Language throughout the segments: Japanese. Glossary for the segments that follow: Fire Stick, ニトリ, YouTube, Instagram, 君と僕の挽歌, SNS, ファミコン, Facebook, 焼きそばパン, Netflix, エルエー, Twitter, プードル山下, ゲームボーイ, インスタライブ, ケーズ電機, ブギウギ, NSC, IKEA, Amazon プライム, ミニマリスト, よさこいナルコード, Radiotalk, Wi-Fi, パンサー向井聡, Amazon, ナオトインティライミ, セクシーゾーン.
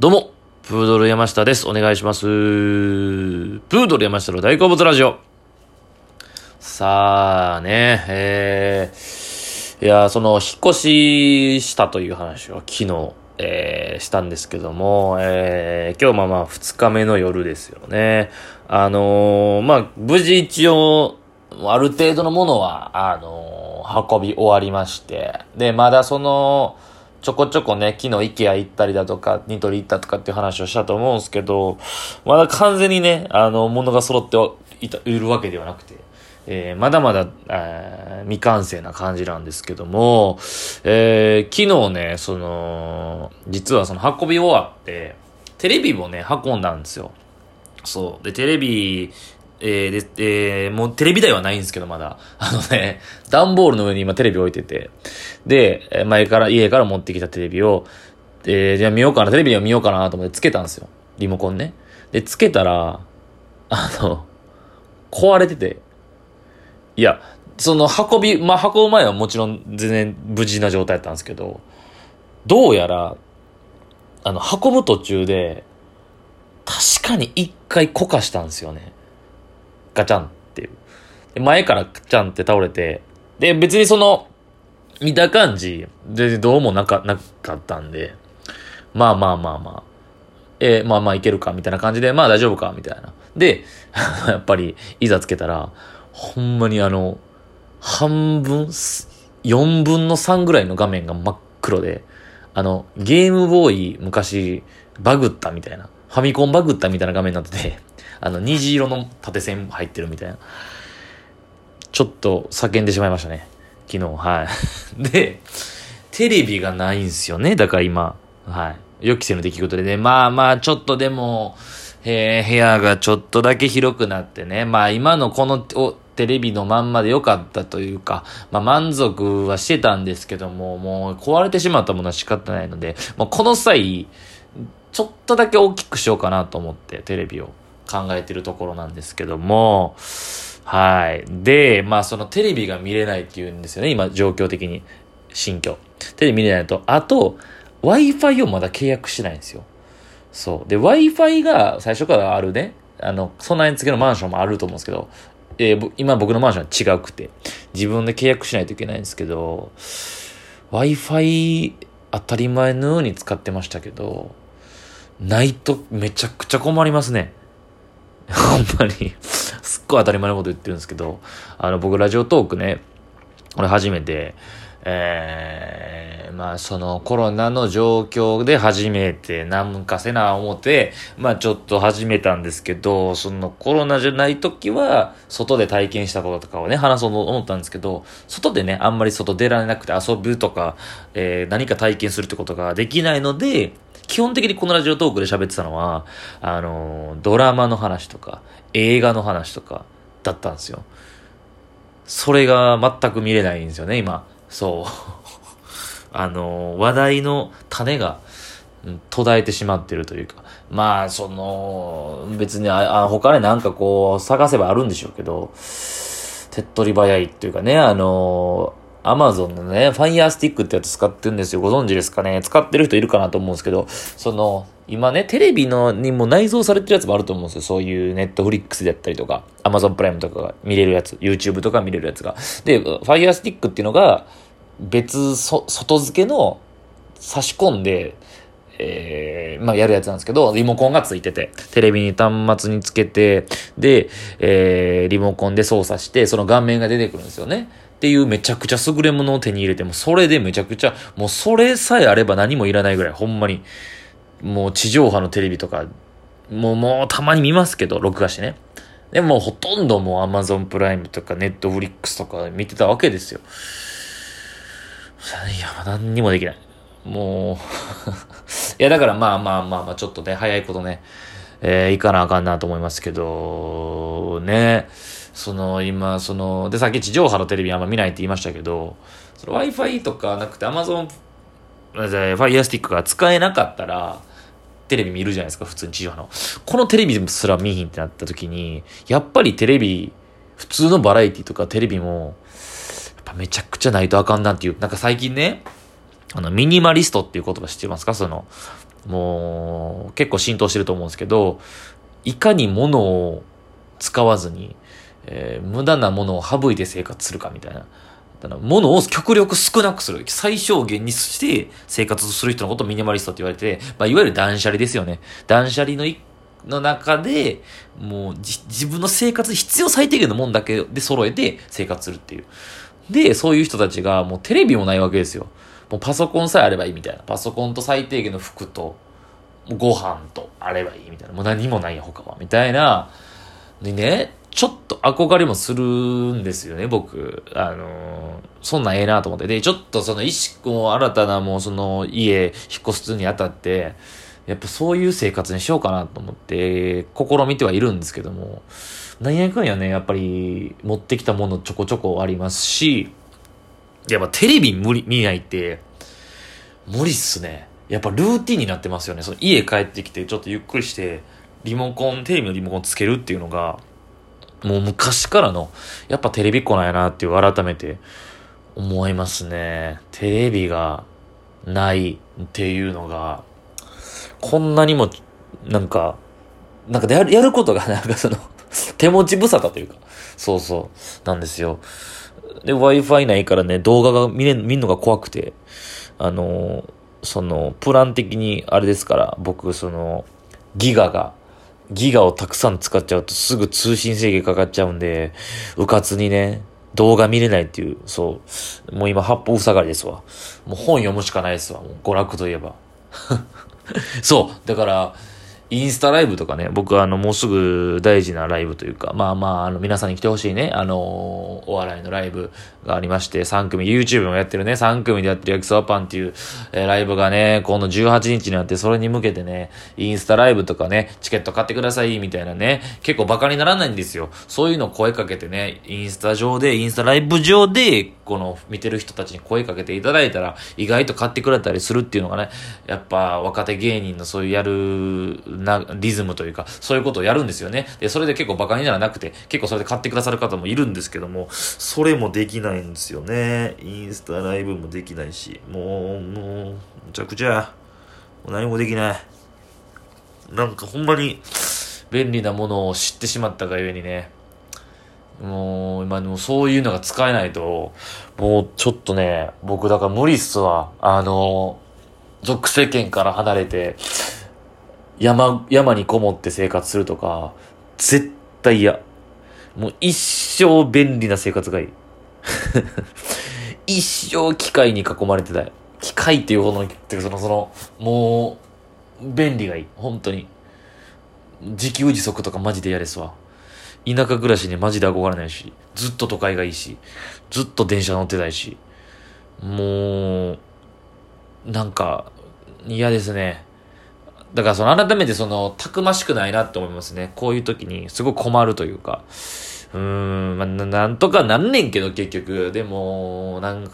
どうもプードル山下です。お願いします。プードル山下の大好物ラジオ。さあね、いや、その引っ越ししたという話を昨日、したんですけども、今日まあ2日目の夜ですよね。無事一応ある程度のものは運び終わりまして、でまだそのちょこちょこね、昨日 IKEA 行ったりだとか、ニトリ行ったとかっていう話をしたと思うんですけど、まだ完全にね、物が揃っているわけではなくて、まだまだ未完成な感じなんですけども、昨日ね、実はその運び終わって、テレビもね、運んだんですよ。そう。で、テレビ、もうテレビ台はないんですけど、まだ。段ボールの上に今テレビ置いてて。で、家から持ってきたテレビを、じゃあテレビで見ようかなと思ってつけたんですよ。リモコンね。で、つけたら、壊れてて。いや、運ぶ前はもちろん全然無事な状態だったんですけど、どうやら、運ぶ途中で、確かに一回こかしたんですよね。ガチャンっていう。で、前からガチャンって倒れて、で、別に見た感じ、で、どうもなかったんで、まあいけるか、みたいな感じで、まあ大丈夫か、みたいな。で、やっぱり、いざつけたら、ほんまに4分の3ぐらいの画面が真っ黒で、ゲームボーイ昔、バグったみたいな、ファミコンバグったみたいな画面になってて、虹色の縦線入ってるみたいな。ちょっと叫んでしまいましたね。昨日、はい。で、テレビがないんすよね。だから今、はい。予期せぬ出来事でね。ちょっとでも、部屋がちょっとだけ広くなってね。今のこのテレビのまんまで良かったというか、満足はしてたんですけども、もう壊れてしまったものは仕方ないので、この際、ちょっとだけ大きくしようかなと思って、テレビを。考えてるところなんですけども、はい。で、そのテレビが見れないっていうんですよね。今、状況的に。新居。テレビ見れないと。あと、Wi-Fi をまだ契約してないんですよ。そう。で、Wi-Fi が最初からあるね。備え付けのマンションもあると思うんですけど、今僕のマンションは違くて、自分で契約しないといけないんですけど、Wi-Fi 当たり前のように使ってましたけど、ないとめちゃくちゃ困りますね。ほんまに、すっごい当たり前のこと言ってるんですけど、僕ラジオトークね、これ初めて、コロナの状況で初めて、なんかせな思って、ちょっと始めたんですけど、コロナじゃない時は、外で体験したこととかをね、話そうと思ったんですけど、外でね、あんまり外出られなくて遊ぶとか、何か体験するってことができないので、基本的にこのラジオトークで喋ってたのは、ドラマの話とか、映画の話とか、だったんですよ。それが全く見れないんですよね、今。そう。話題の種が、途絶えてしまってるというか。別に、他でなんか探せばあるんでしょうけど、手っ取り早いっていうかね、アマゾンのね、ファイヤースティックってやつ使ってるんですよ。ご存知ですかね。使ってる人いるかなと思うんですけど、今ね、テレビにも内蔵されてるやつもあると思うんですよ。そういうNetflixでやったりとか、Amazon プライムとかが見れるやつ、YouTube とか見れるやつが。で、ファイヤースティックっていうのが、外付けの差し込んで、やるやつなんですけど、リモコンがついてて、テレビに端末につけて、で、リモコンで操作して、その画面が出てくるんですよね。っていうめちゃくちゃ優れものを手に入れて、もうそれでめちゃくちゃ、もうそれさえあれば何もいらないぐらい、ほんまに、もう地上波のテレビとか、もうたまに見ますけど、録画してね。でもほとんどもう Amazon プライムとか Netflix とか見てたわけですよ。いや、何にもできない。もう、いやだからちょっとね、早いことね、行かなあかんなと思いますけど、ね。今、で、さっき地上波のテレビあんま見ないって言いましたけど、Wi-Fi とかなくて Amazon、Fire Stick が使えなかったら、テレビ見るじゃないですか、普通に地上波の。このテレビすら見ひんってなった時に、やっぱりテレビ、普通のバラエティとかテレビも、やっぱめちゃくちゃないとあかんなっていう、なんか最近ね、ミニマリストっていう言葉知ってますか？もう、結構浸透してると思うんですけど、いかに物を使わずに、無駄なものを省いて生活するかみたいな。物を極力少なくする。最小限にして生活する人のことをミニマリストって言われて、まあ、いわゆる断捨離ですよね。断捨離の中で、もう自分の生活必要最低限のもんだけで揃えて生活するっていう。で、そういう人たちがもうテレビもないわけですよ。もうパソコンさえあればいいみたいな。パソコンと最低限の服と、ご飯とあればいいみたいな。もう何もないよ他は。みたいな。でね、ちょっと憧れもするんですよね、僕。そんなんええなと思って。で、ちょっと意識を新たなもう家、引っ越すにあたって、やっぱそういう生活にしようかなと思って、試みてはいるんですけども、何やかんやね、やっぱり持ってきたものちょこちょこありますし、やっぱテレビ見ないって、無理っすね。やっぱルーティンになってますよね。家帰ってきてちょっとゆっくりして、テレビのリモコンつけるっていうのが、もう昔からの、やっぱテレビっ子なんやなっていう改めて思いますね。テレビがないっていうのが、こんなにも、なんかやることが、手持ち無沙汰というか、そうそう、なんですよ。で、Wi-Fi ないからね、動画が見るのが怖くて、プラン的にあれですから、僕、ギガをたくさん使っちゃうとすぐ通信制限かかっちゃうんで、うかつにね、動画見れないっていう、そう。もう今八方塞がりですわ。もう本読むしかないですわ。もう娯楽といえば。そう。だから、インスタライブとかね、僕はもうすぐ大事なライブというか、皆さんに来てほしいね、お笑いのライブがありまして、3組、YouTube もやってるね、3組でやってる焼きそばパンっていう、ライブがね、今度18日になって、それに向けてね、インスタライブとかね、チケット買ってください、みたいなね、結構バカにならないんですよ。そういうの声かけてね、インスタライブ上で、見てる人たちに声かけていただいたら、意外と買ってくれたりするっていうのがね、やっぱ若手芸人のそういうやる、リズムというか、そういうことをやるんですよね。で、それで結構バカにならなくて、結構それで買ってくださる方もいるんですけども、それもできないんですよね。インスタライブもできないし、もう、むちゃくちゃ、もう何もできない。なんかほんまに、便利なものを知ってしまったがゆえにね、もう、今でもそういうのが使えないと、もうちょっとね、僕だから無理っすわ。俗世間から離れて、山にこもって生活するとか、絶対嫌。もう一生便利な生活がいい。一生機械に囲まれてたい。機械っていうほどの、もう、便利がいい。本当に。自給自足とかマジで嫌ですわ。田舎暮らしにマジで憧れないし、ずっと都会がいいし、ずっと電車乗ってたいし、もう、嫌ですね。だから改めてたくましくないなって思いますね。こういう時にすごい困るというか。なんとかなんねんけど結局。でも、ね。ち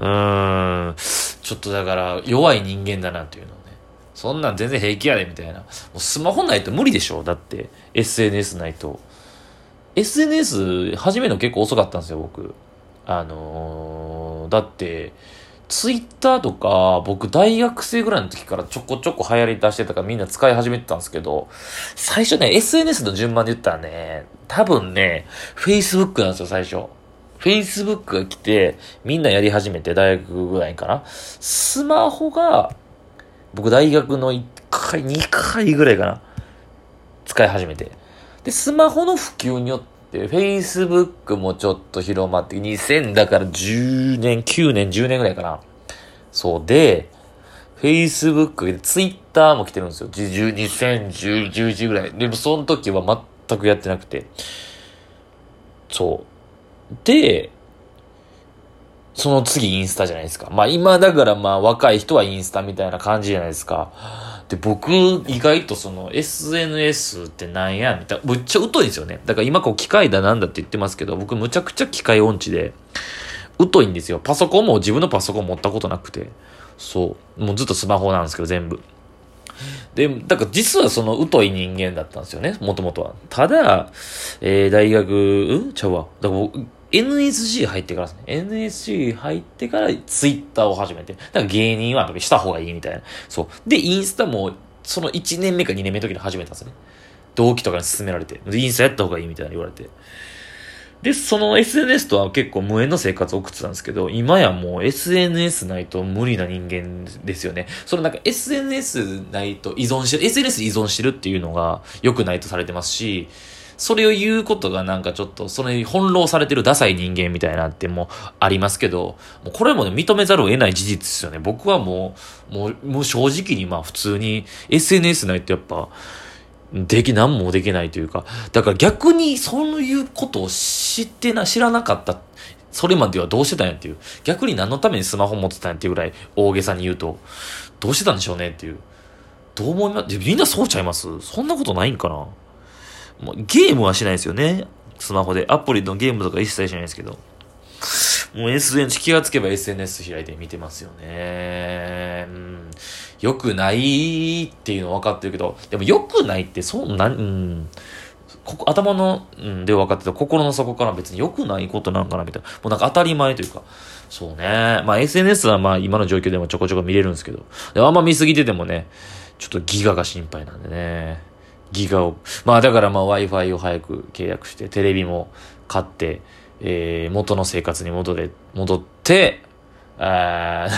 ょっとだから弱い人間だなっていうのをね。そんなん全然平気やでみたいな。もうスマホないと無理でしょ。だって、SNS ないと。SNS 始めるの結構遅かったんですよ、僕。だって、ツイッターとか、僕大学生ぐらいの時からちょこちょこ流行り出してたからみんな使い始めてたんですけど、最初ね、SNS の順番で言ったらね、多分ね、Facebook なんですよ、最初。Facebook が来て、みんなやり始めて、大学ぐらいかな。スマホが、僕大学の1回、2回ぐらいかな。使い始めて。で、スマホの普及によって、で、Facebook もちょっと広まって、2000だから10年、9年、10年ぐらいかな。そうで、Facebook、Twitter も来てるんですよ。2010、11ぐらい。でもその時は全くやってなくて。そう。で、その次インスタじゃないですか。今だから若い人はインスタみたいな感じじゃないですか。で、僕意外とSNS ってなんやみたいな。むっちゃ疎いんですよね。だから今機械だなんだって言ってますけど、僕むちゃくちゃ機械音痴で、疎いんですよ。パソコンも自分のパソコン持ったことなくて。そう。もうずっとスマホなんですけど、全部。で、だから実は疎い人間だったんですよね。もともとは。ただ、大学、だから NSC 入ってからですね。NSC 入ってからツイッターを始めて。だから芸人はやっぱりした方がいいみたいな。そう。で、インスタもその1年目か2年目の時に始めたんですね。同期とかに勧められて。インスタやった方がいいみたいな言われて。で、その SNS とは結構無縁の生活を送ってたんですけど、今やもう SNS ないと無理な人間ですよね。そのなんか SNS ないと依存してる、SNS 依存してるっていうのが良くないとされてますし、それを言うことがなんかちょっと、それに翻弄されてるダサい人間みたいなってもありますけど、もうこれも認めざるを得ない事実ですよね。僕はもう正直にまあ普通に SNS ないとやっぱ、何もできないというか、だから逆にそういうことを知らなかった、それまではどうしてたんやっていう、逆に何のためにスマホ持ってたんやっていうぐらい大げさに言うと、どうしてたんでしょうねっていう、どう思います？みんなそうちゃいます？そんなことないんかな？もうゲームはしないですよね、スマホで。アプリのゲームとか一切しないですけど、もう SNS、気がつけば SNS 開いて見てますよね。うん。良くないっていうの分かってるけど、でも良くないって頭の、で分かってた心の底から別に良くないことなんかなみたいな。もうなんか当たり前というか。そうね。まあ SNS はまあ今の状況でもちょこちょこ見れるんですけど、であんま見すぎててもね、ちょっとギガが心配なんでね。ギガを、まあだからまあ Wi-Fi を早く契約して、テレビも買って、元の生活に戻って、ラ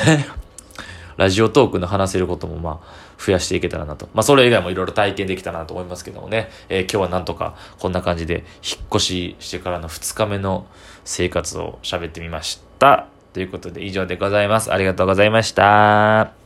ジオトークの話せることもまあ増やしていけたらなと。まあそれ以外もいろいろ体験できたなと思いますけどもね。今日はなんとかこんな感じで引っ越ししてからの2日目の生活を喋ってみました。ということで以上でございます。ありがとうございました。